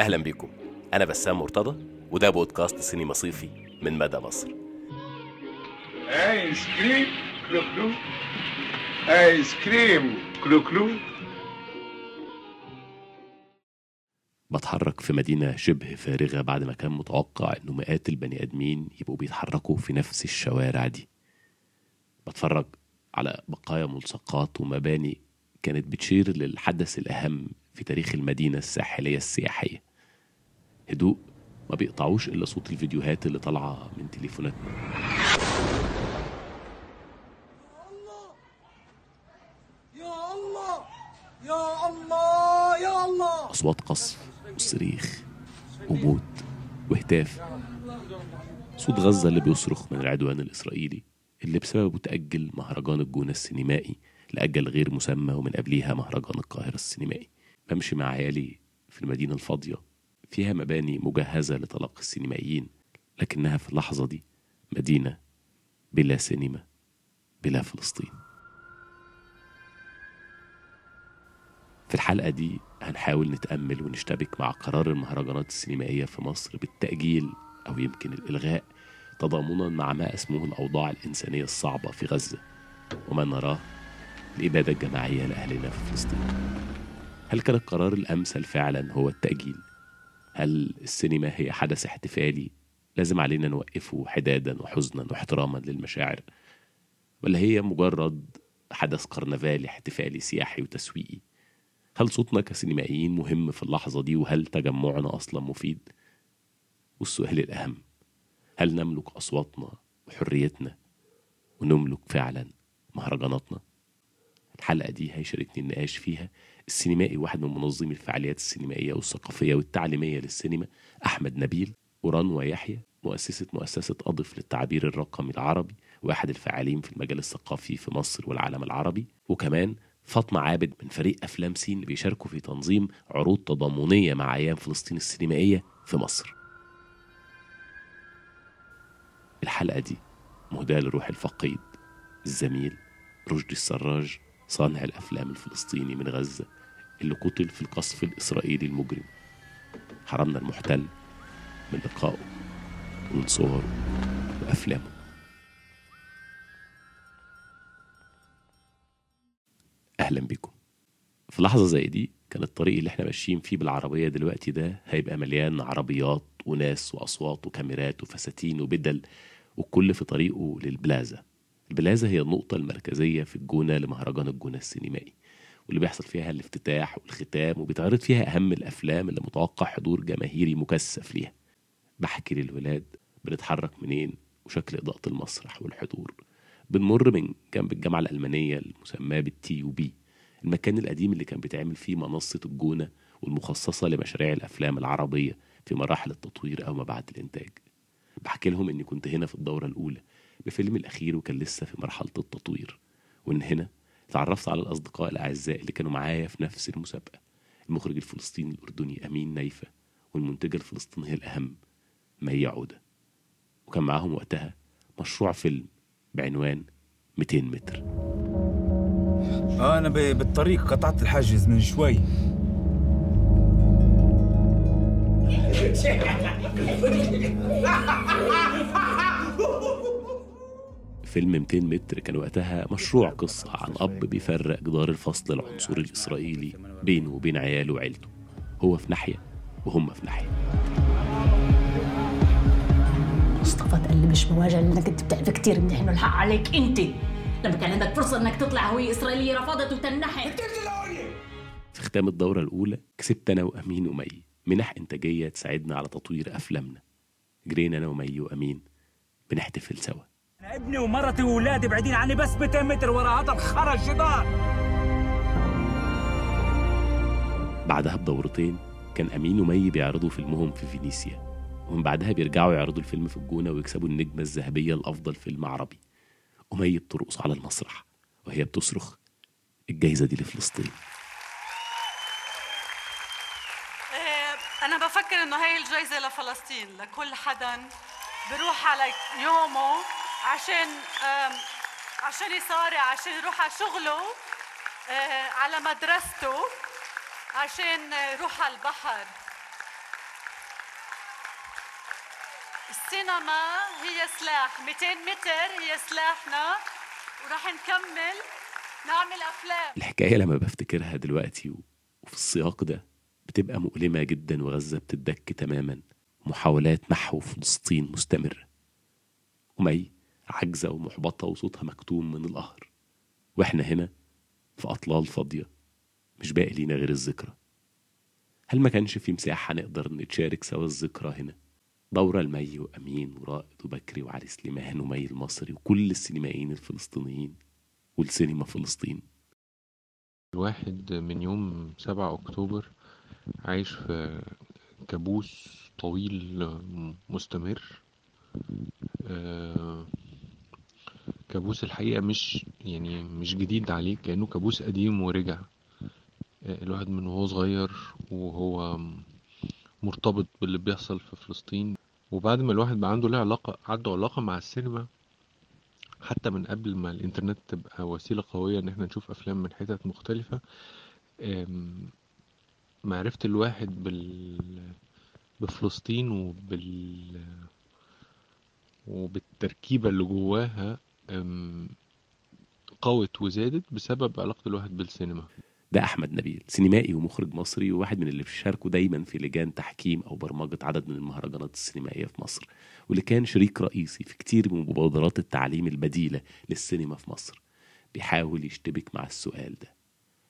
أهلا بكم، أنا بسام مرتضى وده بودكاست سينما صيفي من مدى مصر. آيس كريم كلو كلو، آيس كريم كلو كلو. بتحرك في مدينة شبه فارغة بعد ما كان متوقع إنه مئات البني آدمين يبقوا بيتحركوا في نفس الشوارع دي. بتفرج على بقايا ملصقات ومباني كانت بتشير للحدث الأهم في تاريخ المدينة الساحلية السياحية. هدوء ما بيقطعوش إلا صوت الفيديوهات اللي طالعة من تليفوناتنا. يا الله أصوات قصف وصريخ وموت وهتاف، صوت غزة اللي بيصرخ من العدوان الإسرائيلي اللي بسببه تأجل مهرجان الجونة السينمائي لأجل غير مسمى، ومن قبليها مهرجان القاهرة السينمائي. بمشي مع عيالي في المدينة الفاضية، فيها مباني مجهزة لطلاق السينمائيين، لكنها في اللحظة دي مدينة بلا سينما، بلا فلسطين. في الحلقة دي هنحاول نتأمل ونشتبك مع قرار المهرجانات السينمائية في مصر بالتأجيل أو يمكن الإلغاء، تضامنا مع ما اسمه الأوضاع الإنسانية الصعبة في غزة وما نراه الإبادة الجماعية لأهلنا في فلسطين. هل كان القرار الأمثل فعلا هو التأجيل؟ هل السينما هي حدث احتفالي لازم علينا نوقفه حدادا وحزنا واحتراما للمشاعر، ولا هي مجرد حدث قرنفالي احتفالي سياحي وتسويقي؟ هل صوتنا كسينمائيين مهم في اللحظة دي، وهل تجمعنا أصلا مفيد؟ والسؤال الأهم، هل نملك أصواتنا وحريتنا ونملك فعلا مهرجاناتنا؟ الحلقة دي هيشاركني النقاش فيها السينمائي واحد من منظمي الفعاليات السينمائية والثقافية والتعليمية للسينما، أحمد نبيل، ورنوى يحيى، مؤسسة أضف للتعبير الرقمي العربي واحد الفعالين في المجال الثقافي في مصر والعالم العربي، وكمان فاطمة عابد من فريق أفلام سين بيشاركوا في تنظيم عروض تضامنية مع أيام فلسطين السينمائية في مصر. الحلقة دي مهداة لروح الفقيد الزميل رشدي السراج، صانع الأفلام الفلسطيني من غزة اللي قتل في القصف الإسرائيلي المجرم. حرمنا المحتل من لقائه ومن صوره وأفلامه. أهلا بكم. في لحظة زي دي كان الطريق اللي احنا ماشيين فيه بالعربية دلوقتي ده هيبقى مليان عربيات وناس وأصوات وكاميرات وفساتين وبدل، وكل في طريقه للبلازة. البلازة هي النقطة المركزية في الجونة لمهرجان الجونة السينمائي، واللي بيحصل فيها الافتتاح والختام، وبيتعرض فيها أهم الأفلام اللي متوقع حضور جماهيري مكثف ليها. بحكي للولاد بنتحرك منين وشكل إضاءة المسرح والحضور. بنمر من جنب الجامعة الألمانية المسماة بالTUB، المكان القديم اللي كان بيتعمل فيه منصة الجونة والمخصصة لمشاريع الأفلام العربية في مراحل التطوير أو ما بعد الإنتاج. بحكي لهم إني كنت هنا في الدورة الأولى بفيلم الأخير وكان لسه في مرحلة التطوير، وإن هنا تعرفت على الأصدقاء الأعزاء اللي كانوا معايا في نفس المسابقة، المخرج الفلسطيني الأردني أمين نايفة والمنتجة الفلسطينية الأهم مي عودة، وكان معاهم وقتها مشروع فيلم بعنوان 200 متر. أنا بالطريق قطعت الحاجز من شوي. فيلم 200 متر كان وقتها مشروع قصة عن أب بيفرق جدار الفصل العنصري الإسرائيلي بينه وبين عياله وعيلته، هو في ناحية وهم في ناحية. مصطفى قال لي مش مواجهة لأنك أنت بتعرف كتير من هنا، الحق عليك أنت لما كان عندك فرصة إنك تطلع هوية إسرائيلية رفضت وتنحت. في ختام الدورة الأولى كسبت أنا وأمين ومي منح إنتاجية تساعدنا على تطوير أفلامنا. جرينا أنا ومي وأمين بنحتفل سوا. أنا ابني ومرتي وولادي بعيدين عني بس 200 متر ورا هذا الخرا الجدار. بعدها بدورتين كان أمين ومي بيعرضوا فيلمهم في فينيسيا، ومن بعدها بيرجعوا يعرضوا الفيلم في الجونة ويكسبوا النجمة الذهبية لأفضل فيلم عربي. أمي بترقص على المسرح وهي بتصرخ الجائزة دي لفلسطين. أنا بفكر إنه هاي الجائزة لفلسطين، لكل حدا بروح على يومه عشان يصارع، عشان يروح على شغله، على مدرسته، عشان يروح على البحر، السينما هي سلاح، 200 متر هي سلاحنا، وراح نكمل نعمل أفلام. الحكاية لما بفتكرها دلوقتي وفي السياق ده بتبقى مؤلمة جدا، وغزة بتدك تماما، محاولات محو فلسطين مستمرة، ومي عجزة ومحبطة وصوتها مكتوم من القهر، واحنا هنا في أطلال فاضية مش باقي لينا غير الذكرى. هل ما كانش في مساحة نقدر نتشارك سوا الذكرى هنا؟ دورة المي وأمين ورائد وبكري وعلي سليمان ومي المصري وكل السينمائيين الفلسطينيين والسينما فلسطين. الواحد من يوم 7 أكتوبر عايش في كابوس طويل مستمر. كابوس الحقيقة مش جديد عليك، كأنه كابوس قديم ورجع. الواحد من وهو صغير وهو مرتبط باللي بيحصل في فلسطين، وبعد ما الواحد بقى عنده علاقة مع السينما حتى من قبل ما الانترنت تبقى وسيلة قوية ان احنا نشوف افلام من حتت مختلفة. معرفة الواحد بفلسطين وبالتركيبة اللي جواها قوت وزادت بسبب علاقة الواحد بالسينما. ده أحمد نبيل، سينمائي ومخرج مصري، وواحد من اللي بيشاركوا دايما في لجان تحكيم أو برمجة عدد من المهرجانات السينمائية في مصر، واللي كان شريك رئيسي في كتير من مبادرات التعليم البديلة للسينما في مصر. بيحاول يشتبك مع السؤال ده،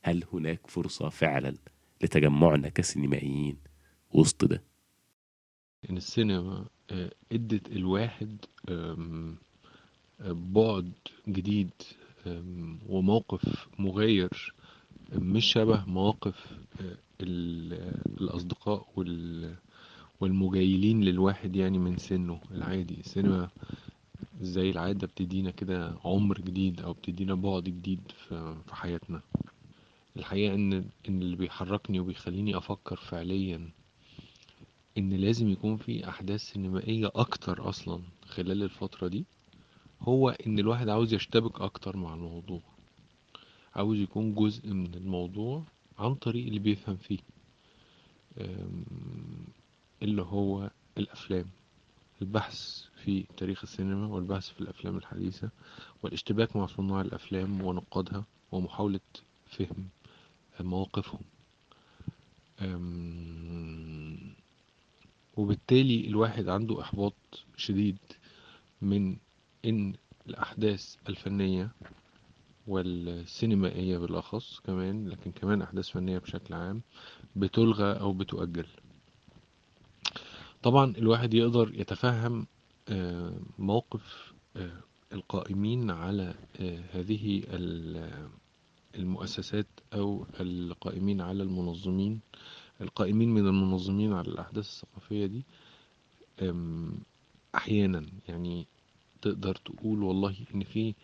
هل هناك فرصة فعلا لتجمعنا كسينمائيين وسط ده؟ إن السينما ادت الواحد بعد جديد وموقف مغير، مش شبه مواقف الأصدقاء والمجايلين للواحد من سنه العادي. السينما زي العادة بتدينا كده عمر جديد أو بتدينا بعد جديد في حياتنا. الحقيقة إن اللي بيحركني وبيخليني أفكر فعليا إن لازم يكون في أحداث سينمائية أكتر أصلا خلال الفترة دي، هو إن الواحد عاوز يشتبك أكتر مع الموضوع، عاوز يكون جزء من الموضوع عن طريق اللي بيفهم فيه، اللي هو الأفلام، البحث في تاريخ السينما والبحث في الأفلام الحديثة والاشتباك مع صناع الأفلام ونقادها ومحاولة فهم مواقفهم. وبالتالي الواحد عنده إحباط شديد من إن الأحداث الفنية والسينمائية بالأخص كمان، لكن كمان أحداث فنية بشكل عام، بتلغى أو بتؤجل. طبعا الواحد يقدر يتفهم موقف القائمين على هذه المؤسسات أو القائمين على المنظمين، القائمين من المنظمين على الأحداث الثقافية دي. أحيانا تقدر تقول والله إن في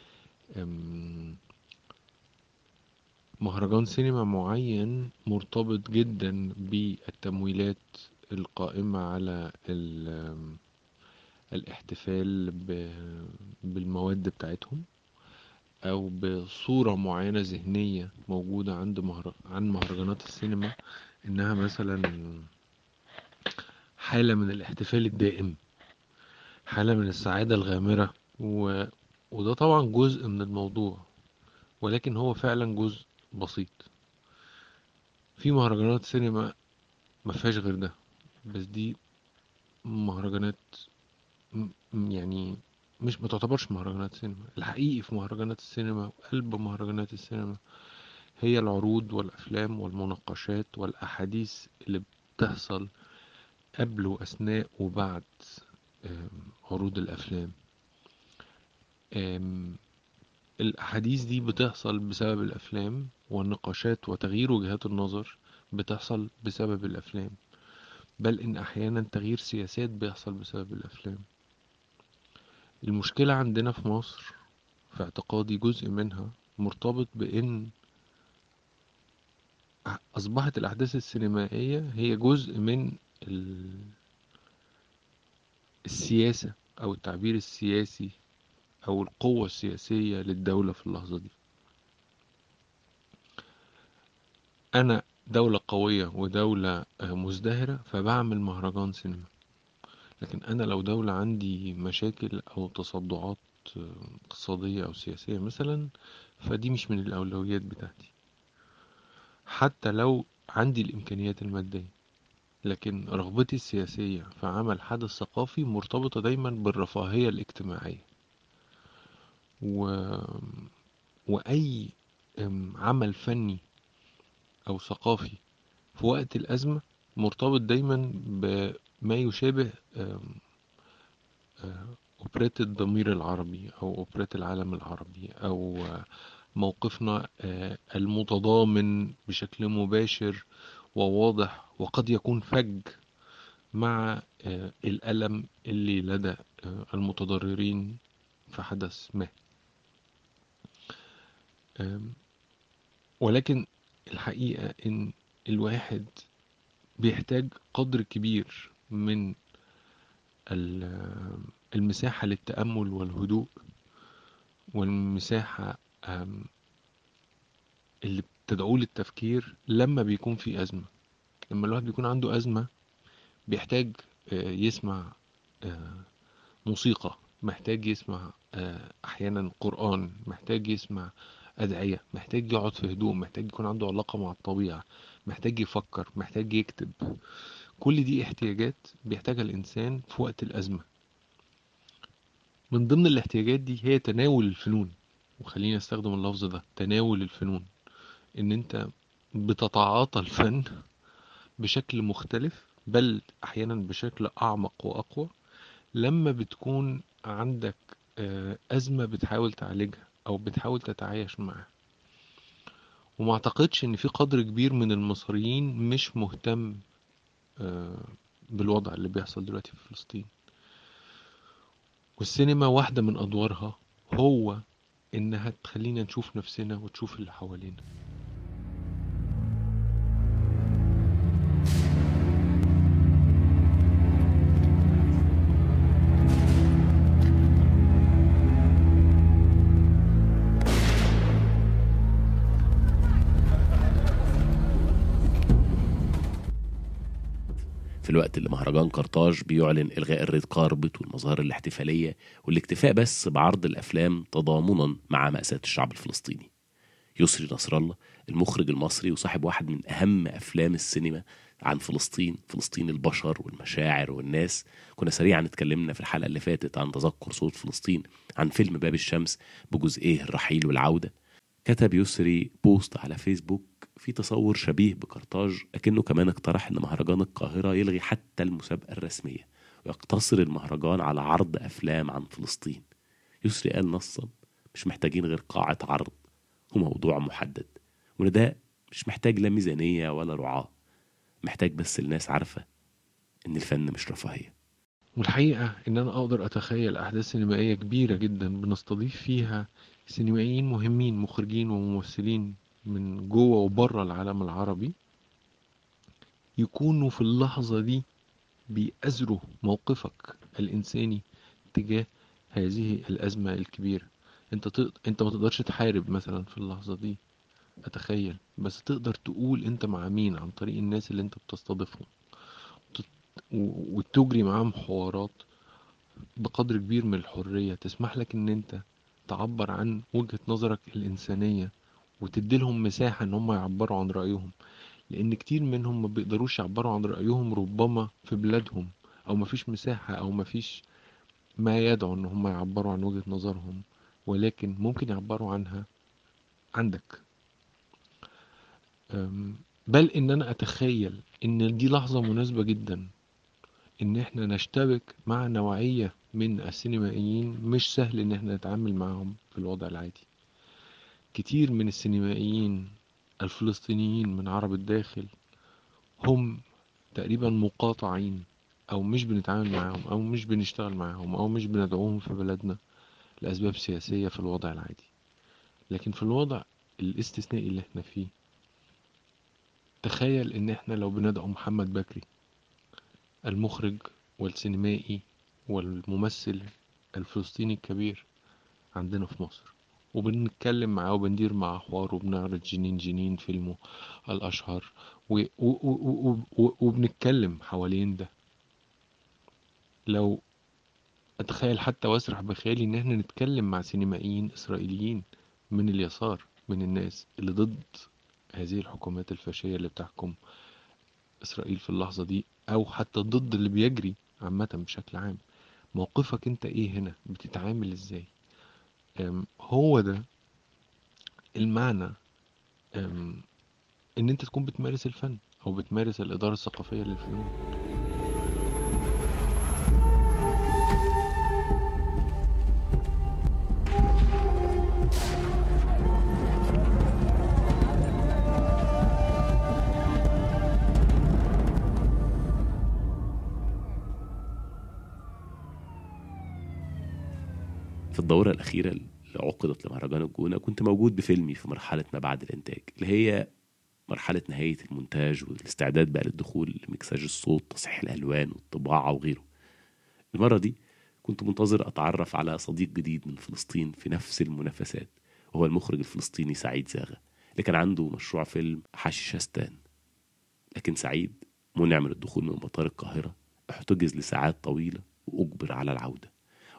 مهرجان سينما معين مرتبط جدا بالتمويلات القائمة على الاحتفال بالمواد بتاعتهم أو بصورة معينة ذهنية موجودة عن مهرجانات السينما، إنها مثلا حالة من الاحتفال الدائم، حالة من السعادة الغامرة، وده طبعا جزء من الموضوع، ولكن هو فعلا جزء بسيط. في مهرجانات سينما ما فيهاش غير ده، بس دي مهرجانات مش متعتبرش مهرجانات سينما. الحقيقي في مهرجانات السينما وقلب مهرجانات السينما هي العروض والأفلام والمناقشات والأحاديث اللي بتحصل قبل وأثناء وبعد عروض الأفلام. الأحاديث دي بتحصل بسبب الأفلام، والنقاشات وتغيير وجهات النظر بتحصل بسبب الأفلام، بل إن أحيانا تغيير سياسات بيحصل بسبب الأفلام. المشكلة عندنا في مصر في اعتقادي جزء منها مرتبط بإن أصبحت الأحداث السينمائية هي جزء من السياسة أو التعبير السياسي أو القوة السياسية للدولة في اللحظة دي. أنا دولة قوية ودولة مزدهرة فبعمل مهرجان سينما، لكن أنا لو دولة عندي مشاكل أو تصدعات اقتصادية أو سياسية مثلا، فدي مش من الأولويات بتاعتي، حتى لو عندي الإمكانيات المادية. لكن رغبتي السياسية في عمل حدث ثقافي مرتبطة دايما بالرفاهية الاجتماعية، وأي عمل فني أو ثقافي في وقت الأزمة مرتبط دايما بما يشابه أوبرة الضمير العربي أو أوبرة العالم العربي أو موقفنا المتضامن بشكل مباشر وواضح وقد يكون فج مع الألم اللي لدى المتضررين في حدث ما. ولكن الحقيقة إن الواحد بيحتاج قدر كبير من المساحة للتأمل والهدوء، والمساحة اللي تدعوه للتفكير لما بيكون في أزمة. لما الواحد بيكون عنده أزمة بيحتاج يسمع موسيقى، محتاج يسمع أحيانا قرآن، محتاج يسمع أدعية، محتاج يقعد في هدوء، محتاج يكون عنده علاقة مع الطبيعة، محتاج يفكر، محتاج يكتب. كل دي احتياجات بيحتاجها الإنسان في وقت الأزمة. من ضمن الاحتياجات دي هي تناول الفنون، وخلينا استخدم اللفظ ده، تناول الفنون، ان انت بتتعاطى الفن بشكل مختلف بل احيانا بشكل اعمق واقوى لما بتكون عندك ازمة بتحاول تعالجها او بتحاول تتعايش معها. وما اعتقدش ان في قدر كبير من المصريين مش مهتم بالوضع اللي بيحصل دلوقتي في فلسطين، والسينما واحدة من ادوارها هو انها تخلينا نشوف نفسنا وتشوف اللي حوالينا. في الوقت اللي مهرجان كارتاج بيعلن إلغاء الريد كاربت والمظاهر الاحتفالية والاكتفاء بس بعرض الأفلام تضامنا مع مأساة الشعب الفلسطيني. يسري نصر الله المخرج المصري وصاحب واحد من أهم أفلام السينما عن فلسطين البشر والمشاعر والناس، كنا سريعا اتكلمنا في الحلقة اللي فاتت عن تذكر صوت فلسطين عن فيلم باب الشمس بجزئيه الرحيل والعودة. كتب يسري بوست على فيسبوك في تصور شبيه بكارتاج، لكنه كمان اقترح ان مهرجان القاهرة يلغي حتى المسابقة الرسمية ويقتصر المهرجان على عرض أفلام عن فلسطين. يسري قال نصا مش محتاجين غير قاعة عرض وموضوع محدد، وان ده مش محتاج لا ميزانية ولا رعاة، محتاج بس الناس عارفة ان الفن مش رفاهية. والحقيقة ان انا اقدر اتخيل احداث سينمائية كبيرة جدا بنستضيف فيها سينمائيين مهمين، مخرجين وممثلين من جوه وبره العالم العربي، يكونوا في اللحظة دي بيأزروا موقفك الإنساني تجاه هذه الأزمة الكبيرة. انت ما تقدرش تحارب مثلا في اللحظة دي أتخيل، بس تقدر تقول انت مع مين عن طريق الناس اللي انت بتستضيفهم وتجري معاهم حوارات بقدر كبير من الحرية تسمح لك ان انت تعبر عن وجهة نظرك الإنسانية وتديلهم مساحة ان هم يعبروا عن رأيهم، لان كتير منهم ما بيقدروش يعبروا عن رأيهم ربما في بلادهم، او ما فيش مساحة او ما فيش ما يدعو ان هم يعبروا عن وجهة نظرهم، ولكن ممكن يعبروا عنها عندك. بل ان انا اتخيل ان دي لحظة مناسبة جدا ان احنا نشتبك مع نوعية من السينمائيين مش سهل ان احنا نتعامل معهم في الوضع العادي. كتير من السينمائيين الفلسطينيين من عرب الداخل هم تقريبا مقاطعين، او مش بنتعامل معهم او مش بنشتغل معهم او مش بندعوهم في بلدنا لأسباب سياسية في الوضع العادي. لكن في الوضع الاستثنائي اللي احنا فيه، تخيل ان احنا لو بندعو محمد بكري المخرج والسينمائي والممثل الفلسطيني الكبير عندنا في مصر، وبنتكلم معاه وبندير معاه حوار وبنعرض جنين فيلمه الأشهر وبنتكلم حوالين ده، لو اتخيل حتى واسرح بخيالي ان احنا نتكلم مع سينمائيين اسرائيليين من اليسار، من الناس اللي ضد هذه الحكومات الفاشية اللي بتحكم اسرائيل في اللحظة دي، او حتى ضد اللي بيجري عامة بشكل عام. موقفك انت ايه هنا؟ بتتعامل ازاي؟ هو ده المعنى ان انت تكون بتمارس الفن او بتمارس الادارة الثقافية للفنون. الدورة الأخيرة اللي عقدت لمهرجان الجونة كنت موجود بفيلمي في مرحلة ما بعد الإنتاج، اللي هي مرحلة نهاية المونتاج والاستعداد بقى للدخول لمكساج الصوت، تصحيح الألوان والطباعة وغيره. المرة دي كنت منتظر أتعرف على صديق جديد من فلسطين في نفس المنافسات، وهو المخرج الفلسطيني سعيد زاغة اللي كان عنده مشروع فيلم حشيشستان. لكن سعيد منع من الدخول من مطار القاهرة، احتجز لساعات طويلة وأجبر على العودة.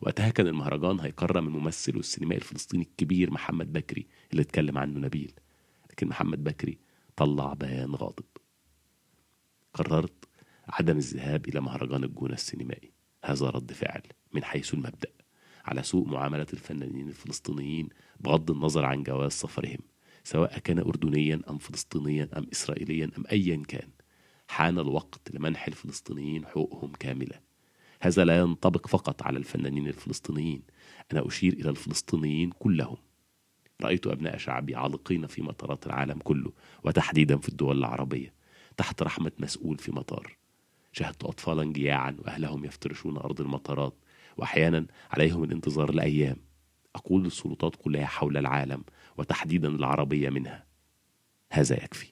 وقتها كان المهرجان هيكرم الممثل والسينمائي الفلسطيني الكبير محمد بكري اللي اتكلم عنه نبيل، لكن محمد بكري طلع بيان غاضب. قررت عدم الذهاب إلى مهرجان الجونة السينمائي، هذا رد فعل من حيث المبدأ على سوء معاملة الفنانين الفلسطينيين بغض النظر عن جواز سفرهم، سواء كان أردنيا أم فلسطينيا أم إسرائيليا أم أيا كان. حان الوقت لمنح الفلسطينيين حقوقهم كاملة. هذا لا ينطبق فقط على الفنانين الفلسطينيين، أنا أشير إلى الفلسطينيين كلهم. رأيت أبناء شعبي عالقين في مطارات العالم كله، وتحديدا في الدول العربية، تحت رحمة مسؤول في مطار. شاهدت أطفالا جياعا وأهلهم يفترشون أرض المطارات، وأحيانا عليهم الانتظار لأيام. أقول للسلطات كلها حول العالم وتحديدا العربية منها: هذا يكفي.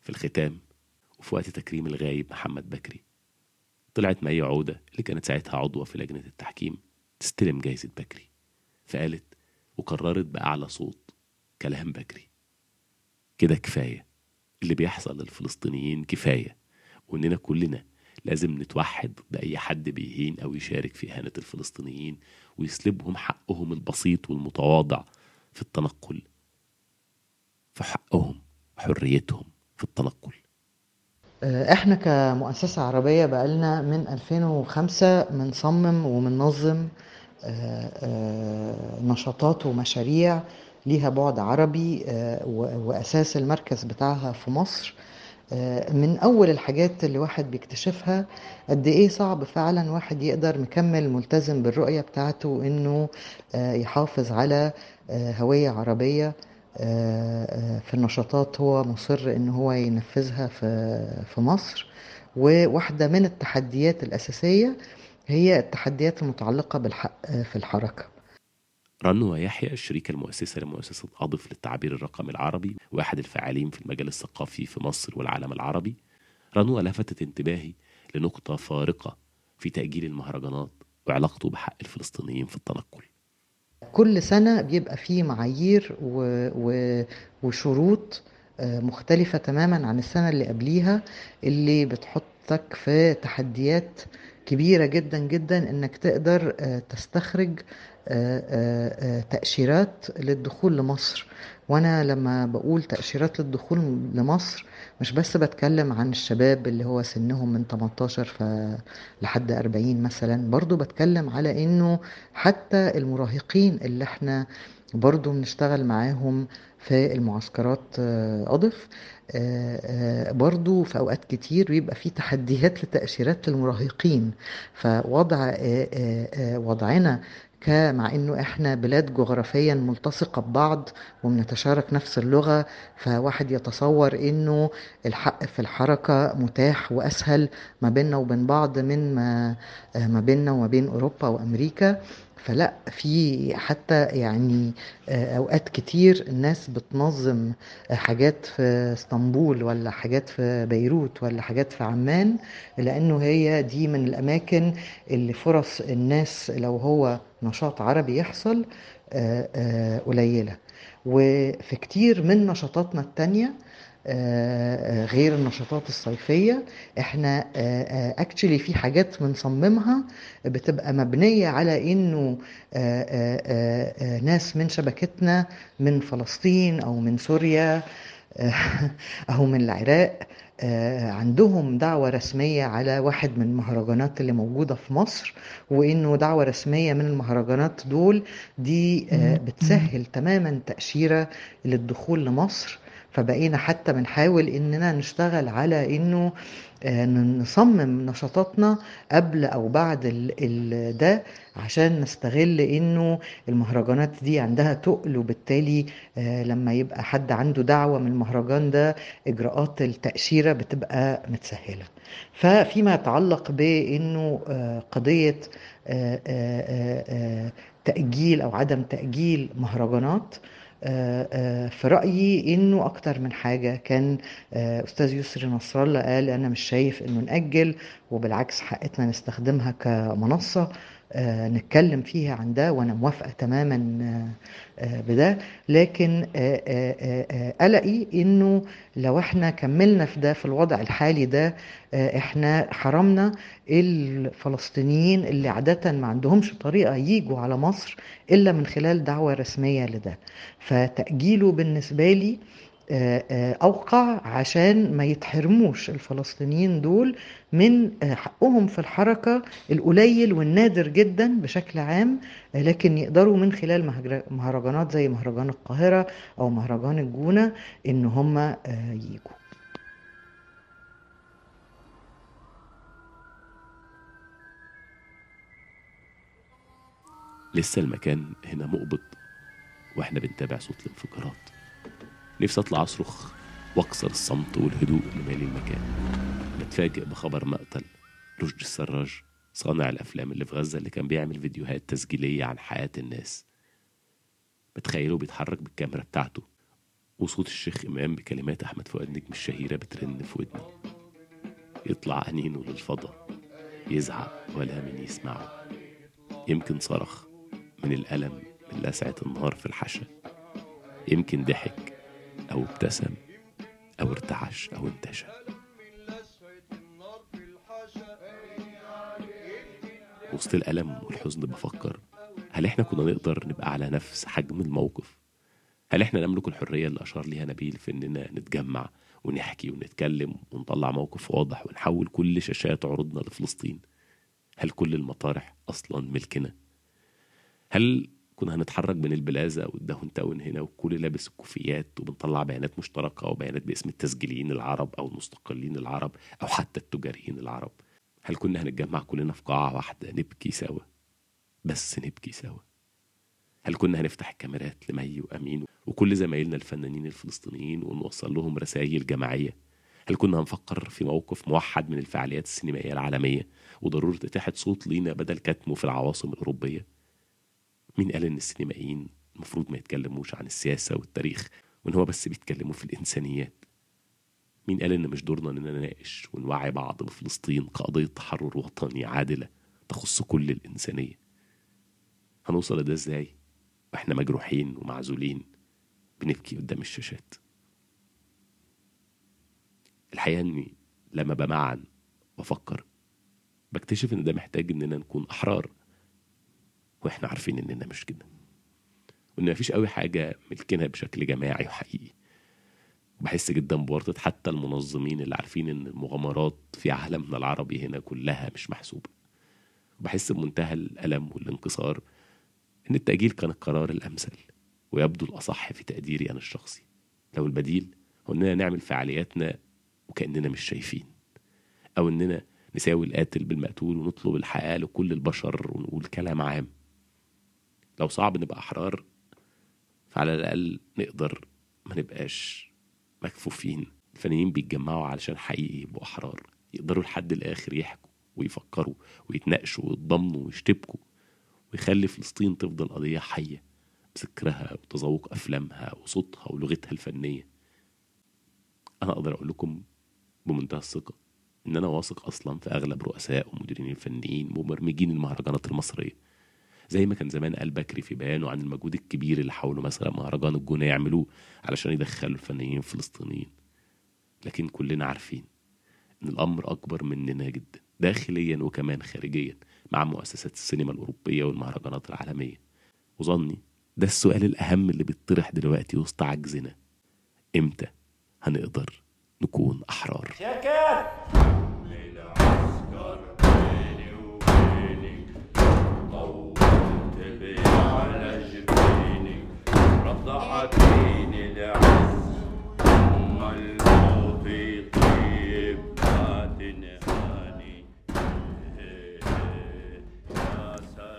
في الختام وفي وقت تكريم الغايب محمد بكري، طلعت مي عودة اللي كانت ساعتها عضوة في لجنة التحكيم تستلم جائزة بكري، فقالت وقررت بأعلى صوت كلام بكري: كده كفاية، اللي بيحصل للفلسطينيين كفاية، وإننا كلنا لازم نتوحد ضد أي حد بيهين أو يشارك في إهانة الفلسطينيين ويسلبهم حقهم البسيط والمتواضع في التنقل، فحقهم حريتهم في التنقل. احنا كمؤسسة عربية بقالنا من 2005 بنصمم وبننظم نشاطات ومشاريع ليها بعد عربي، واساس المركز بتاعها في مصر. من اول الحاجات اللي واحد بيكتشفها قد ايه صعب فعلا واحد يقدر مكمل ملتزم بالرؤية بتاعته انه يحافظ على هوية عربية في النشاطات هو مصر إن هو ينفذها في مصر. وواحدة من التحديات الأساسية هي التحديات المتعلقة بالحق في الحركة. رنوى يحيى، الشريكة المؤسسة لمؤسسة أضف للتعبير الرقمي العربي، واحد الفاعلين في المجال الثقافي في مصر والعالم العربي. رنوى لفتت انتباهي لنقطة فارقة في تأجيل المهرجانات وعلاقته بحق الفلسطينيين في التنقل. كل سنة بيبقى فيه معايير وشروط مختلفة تماما عن السنة اللي قبليها، اللي بتحطك في تحديات كبيرة جدا جدا انك تقدر تستخرج تأشيرات للدخول لمصر. وانا لما بقول تأشيرات للدخول لمصر مش بس بتكلم عن الشباب اللي هو سنهم من 18 لحد 40 مثلا، برضو بتكلم على انه حتى المراهقين اللي احنا برضو بنشتغل معاهم في المعسكرات أضف، برضو في أوقات كتير بيبقى فيه تحديات لتأشيرات للمراهقين. فوضعنا مع انه احنا بلاد جغرافيا ملتصقة ببعض وبنتشارك نفس اللغة، فواحد يتصور انه الحق في الحركة متاح واسهل ما بيننا وبين بعض من ما بيننا وما بين اوروبا وامريكا. فلا، في حتى يعني اوقات كتير الناس بتنظم حاجات في اسطنبول ولا حاجات في بيروت ولا حاجات في عمان، لانه هي دي من الاماكن اللي فرص الناس لو هو نشاط عربي يحصل قليلة. وفي كتير من نشاطاتنا التانية غير النشاطات الصيفية. احنا اكتشلي في حاجات بنصممها بتبقى مبنية على انه ناس من شبكتنا من فلسطين او من سوريا او من العراق عندهم دعوة رسمية على واحد من المهرجانات اللي موجودة في مصر، وإنه دعوة رسمية من المهرجانات دول دي بتسهل تماما تأشيرة للدخول لمصر. فبقينا حتى بنحاول إننا نشتغل على إنه نصمم نشاطاتنا قبل أو بعد ده عشان نستغل إنه المهرجانات دي عندها تقل، وبالتالي لما يبقى حد عنده دعوة من المهرجان ده إجراءات التأشيرة بتبقى متسهلة. ففيما يتعلق بإنه قضية تأجيل أو عدم تأجيل مهرجانات، في رأيي إنه أكتر من حاجة كان أستاذ يسري نصر الله قال أنا مش شايف إنه نأجل، وبالعكس حقتنا نستخدمها كمنصة نتكلم فيها عن ده، وأنا موافقة تماما بده. لكن قلقي إنه لو احنا كملنا في ده في الوضع الحالي ده احنا حرمنا الفلسطينيين اللي عادة ما عندهمش طريقة ييجوا على مصر إلا من خلال دعوة رسمية لده. فتأجيله بالنسبة لي أوقع عشان ما يتحرموش الفلسطينيين دول من حقهم في الحركة القليل والنادر جدا بشكل عام، لكن يقدروا من خلال مهرجانات زي مهرجان القاهرة أو مهرجان الجونة إن هم ييجوا. لسه المكان هنا مقبض وإحنا بنتابع صوت الانفجارات. نفسي أطلع أصرخ وأكسر الصمت والهدوء اللي مالي المكان. بتفاجئ بخبر مقتل رشدي السراج صانع الأفلام اللي في غزة، اللي كان بيعمل فيديوهات تسجيلية عن حياة الناس. بتخيله بيتحرك بالكاميرا بتاعته، وصوت الشيخ إمام بكلمات أحمد فؤاد نجم الشهيرة بترن في ودني. يطلع أنينه للفضاء يزعق ولا من يسمعه، يمكن صرخ من الألم من لسعة النار في الحشا، يمكن ضحك أو ابتسم أو ارتعش أو انتشى. وسط الألم والحزن بفكر، هل إحنا كنا نقدر نبقى على نفس حجم الموقف؟ هل إحنا نملك الحرية اللي أشار ليها نبيل في إننا نتجمع ونحكي ونتكلم ونطلع موقف واضح ونحول كل شاشات عروضنا لفلسطين؟ هل كل المطارح أصلا ملكنا؟ هل كنا هنتحرك بين البلازة والدهون تاون هنا وكل لابس الكوفيات وبنطلع بيانات مشتركة أو بيانات باسم التسجيليين العرب أو المستقلين العرب أو حتى التجاريين العرب؟ هل كنا هنتجمع كلنا في قاعة واحدة نبكي سوا، بس نبكي سوا؟ هل كنا هنفتح الكاميرات لمي وأمين وكل زمايلنا الفنانين الفلسطينيين ونوصل لهم رسائل جماعية؟ هل كنا هنفكر في موقف موحد من الفعاليات السينمائية العالمية وضرورة إتاحة صوت لينا بدل كتمه في العواصم الأوروبية؟ مين قال إن السينمائيين المفروض ما يتكلموش عن السياسة والتاريخ وإن هو بس بيتكلموا في الإنسانيات؟ مين قال إن مش دورنا إننا نناقش ونوعي بعض بفلسطين كقضية تحرر وطني عادلة تخص كل الإنسانية؟ هنوصل لده إزاي وإحنا مجروحين ومعزولين بنبكي قدام الشاشات؟ الحقيقة إني لما بمعن وأفكر بكتشف إن ده محتاج إننا نكون أحرار، وإحنا عارفين إننا مش كده، وإن مفيش قوي حاجة ملكنا بشكل جماعي وحقيقي. وبحس جدا بورطة حتى المنظمين اللي عارفين إن المغامرات في عالمنا العربي هنا كلها مش محسوبة. وبحس بمنتهى الألم والانكسار إن التأجيل كان القرار الأمثل ويبدو الأصح في تقديري أنا الشخصي، لو البديل هو إننا نعمل فعالياتنا وكأننا مش شايفين، أو إننا نساوي القاتل بالمقتول ونطلب الحقيقة لكل البشر ونقول كلام عام. لو صعب نبقى أحرار، فعلى الأقل نقدر ما نبقاش مكفوفين. الفنانين بيتجمعوا علشان حقيقي يبقوا أحرار، يقدروا لحد الآخر يحكوا ويفكروا ويتناقشوا ويتضمنوا ويشتبكوا، ويخلي فلسطين تفضل قضية حية بذكرها وتذوق أفلامها وصوتها ولغتها الفنية. أنا أقدر أقول لكم بمنتهى الثقة إن أنا واثق أصلا في أغلب رؤساء ومديرين الفنيين ومبرمجين المهرجانات المصرية، زي ما كان زمان قال بكري في بيانه عن المجهود الكبير اللي حاولوا مثلا مهرجان الجونة يعملوه علشان يدخلوا الفنانين الفلسطينيين. لكن كلنا عارفين إن الأمر أكبر مننا جدا داخليا وكمان خارجيا مع مؤسسات السينما الأوروبية والمهرجانات العالمية. وظني ده السؤال الأهم اللي بيتطرح دلوقتي وسط عجزنا: إمتى هنقدر نكون أحرار؟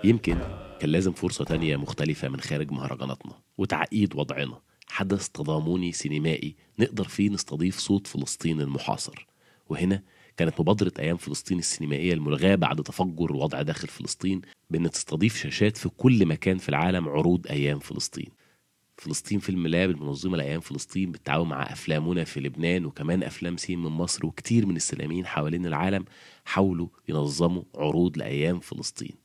يمكن كان لازم فرصة تانية مختلفة من خارج مهرجاناتنا وتعقيد وضعنا، حدث تضامني سينمائي نقدر فيه نستضيف صوت فلسطين المحاصر. وهنا كانت مبادرة أيام فلسطين السينمائية الملغاة بعد تفجر الوضع داخل فلسطين بأن تستضيف شاشات في كل مكان في العالم عروض أيام فلسطين. فلسطين فيلم لاب المنظمة لأيام فلسطين بالتعاون مع أفلامنا في لبنان وكمان أفلام سين من مصر وكتير من السلاميين حوالين العالم حاولوا ينظموا عروض لأيام فلسطين.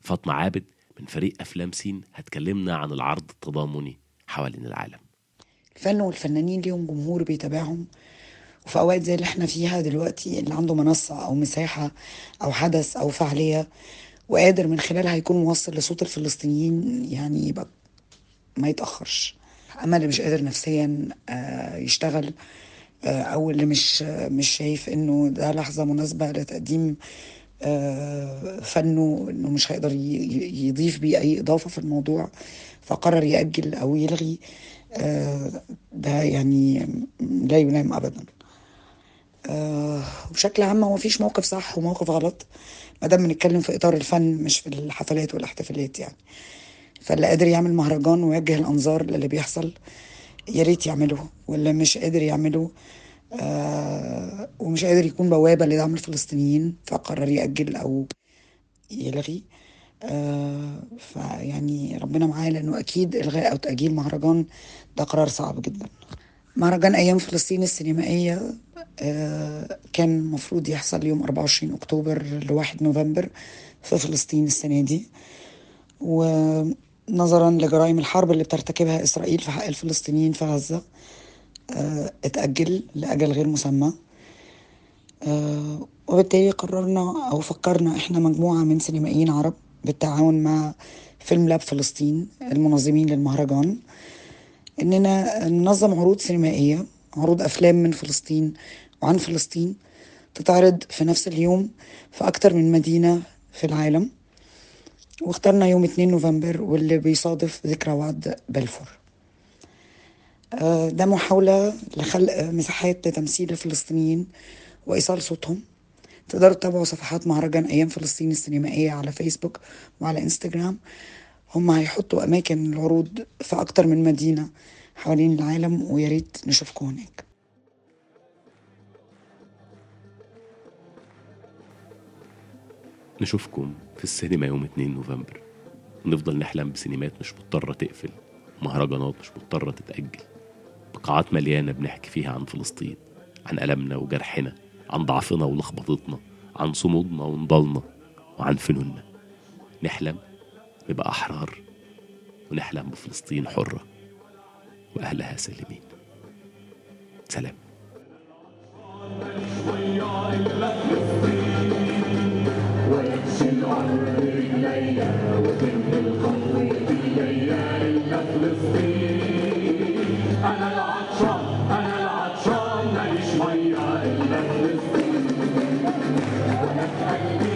فاطمة عابد من فريق أفلام سين هتكلمنا عن العرض التضامني حوالين العالم. الفن والفنانين ليهم جمهور بيتابعهم، وفي أوقات زي اللي احنا فيها دلوقتي اللي عنده منصة أو مساحة أو حدث أو فعالية وقادر من خلالها يكون موصل لصوت الفلسطينيين يعني يبقى ما يتأخرش. أما اللي مش قادر نفسيا يشتغل أو اللي مش شايف إنه ده لحظة مناسبة لتقديم فنه، إنه مش هيقدر يضيف بيه أي إضافة في الموضوع فقرر يأجل أو يلغي، ده يعني لا يلام أبدا. وبشكل عام هو مفيش موقف صح وموقف غلط ما دام بنتكلم في إطار الفن مش في الحفلات والاحتفالات يعني. فاللي قادر يعمل مهرجان ويوجه الأنظار للي بيحصل يا ريت يعمله، واللي مش قادر يعمله ومش قادر يكون بوابة لدعم الفلسطينيين فقرر يأجل أو يلغي، فيعني ربنا معايا، لأنه أكيد إلغاء أو تأجيل مهرجان ده قرار صعب جدا. مهرجان أيام فلسطين السينمائية كان مفروض يحصل يوم 24 أكتوبر ل1 نوفمبر في فلسطين السنة دي، ونظرا لجرائم الحرب اللي بترتكبها إسرائيل في حق الفلسطينيين في غزة اتأجل لأجل غير مسمى. وبالتالي قررنا أو فكرنا إحنا مجموعة من سينمائيين عرب بالتعاون مع فيلم لاب فلسطين المنظمين للمهرجان إننا ننظم عروض سينمائية، عروض أفلام من فلسطين وعن فلسطين تتعرض في نفس اليوم في أكتر من مدينة في العالم، واخترنا يوم 2 نوفمبر واللي بيصادف ذكرى وعد بلفور. ده محاولة لخلق مساحات لتمثيل الفلسطينيين وإيصال صوتهم. تقدروا تتابعوا صفحات مهرجان أيام فلسطين السينمائية على فيسبوك وعلى إنستجرام. هم هيحطوا أماكن العروض في أكتر من مدينة حوالين العالم، وياريت نشوفكم هناك. نشوفكم في السينما يوم 2 نوفمبر، ونفضل نحلم بسينمات مش مضطرة تقفل، مهرجانات مش مضطرة تتأجل، بقاعات مليانة بنحكي فيها عن فلسطين، عن ألمنا وجرحنا، عن ضعفنا ولخبطتنا، عن صمودنا ونضالنا وعن فنوننا. نحلم نبقى أحرار، ونحلم بفلسطين حرة وأهلها سالمين. سلام. أنا العطشان ماليش مية إلا فلسطين.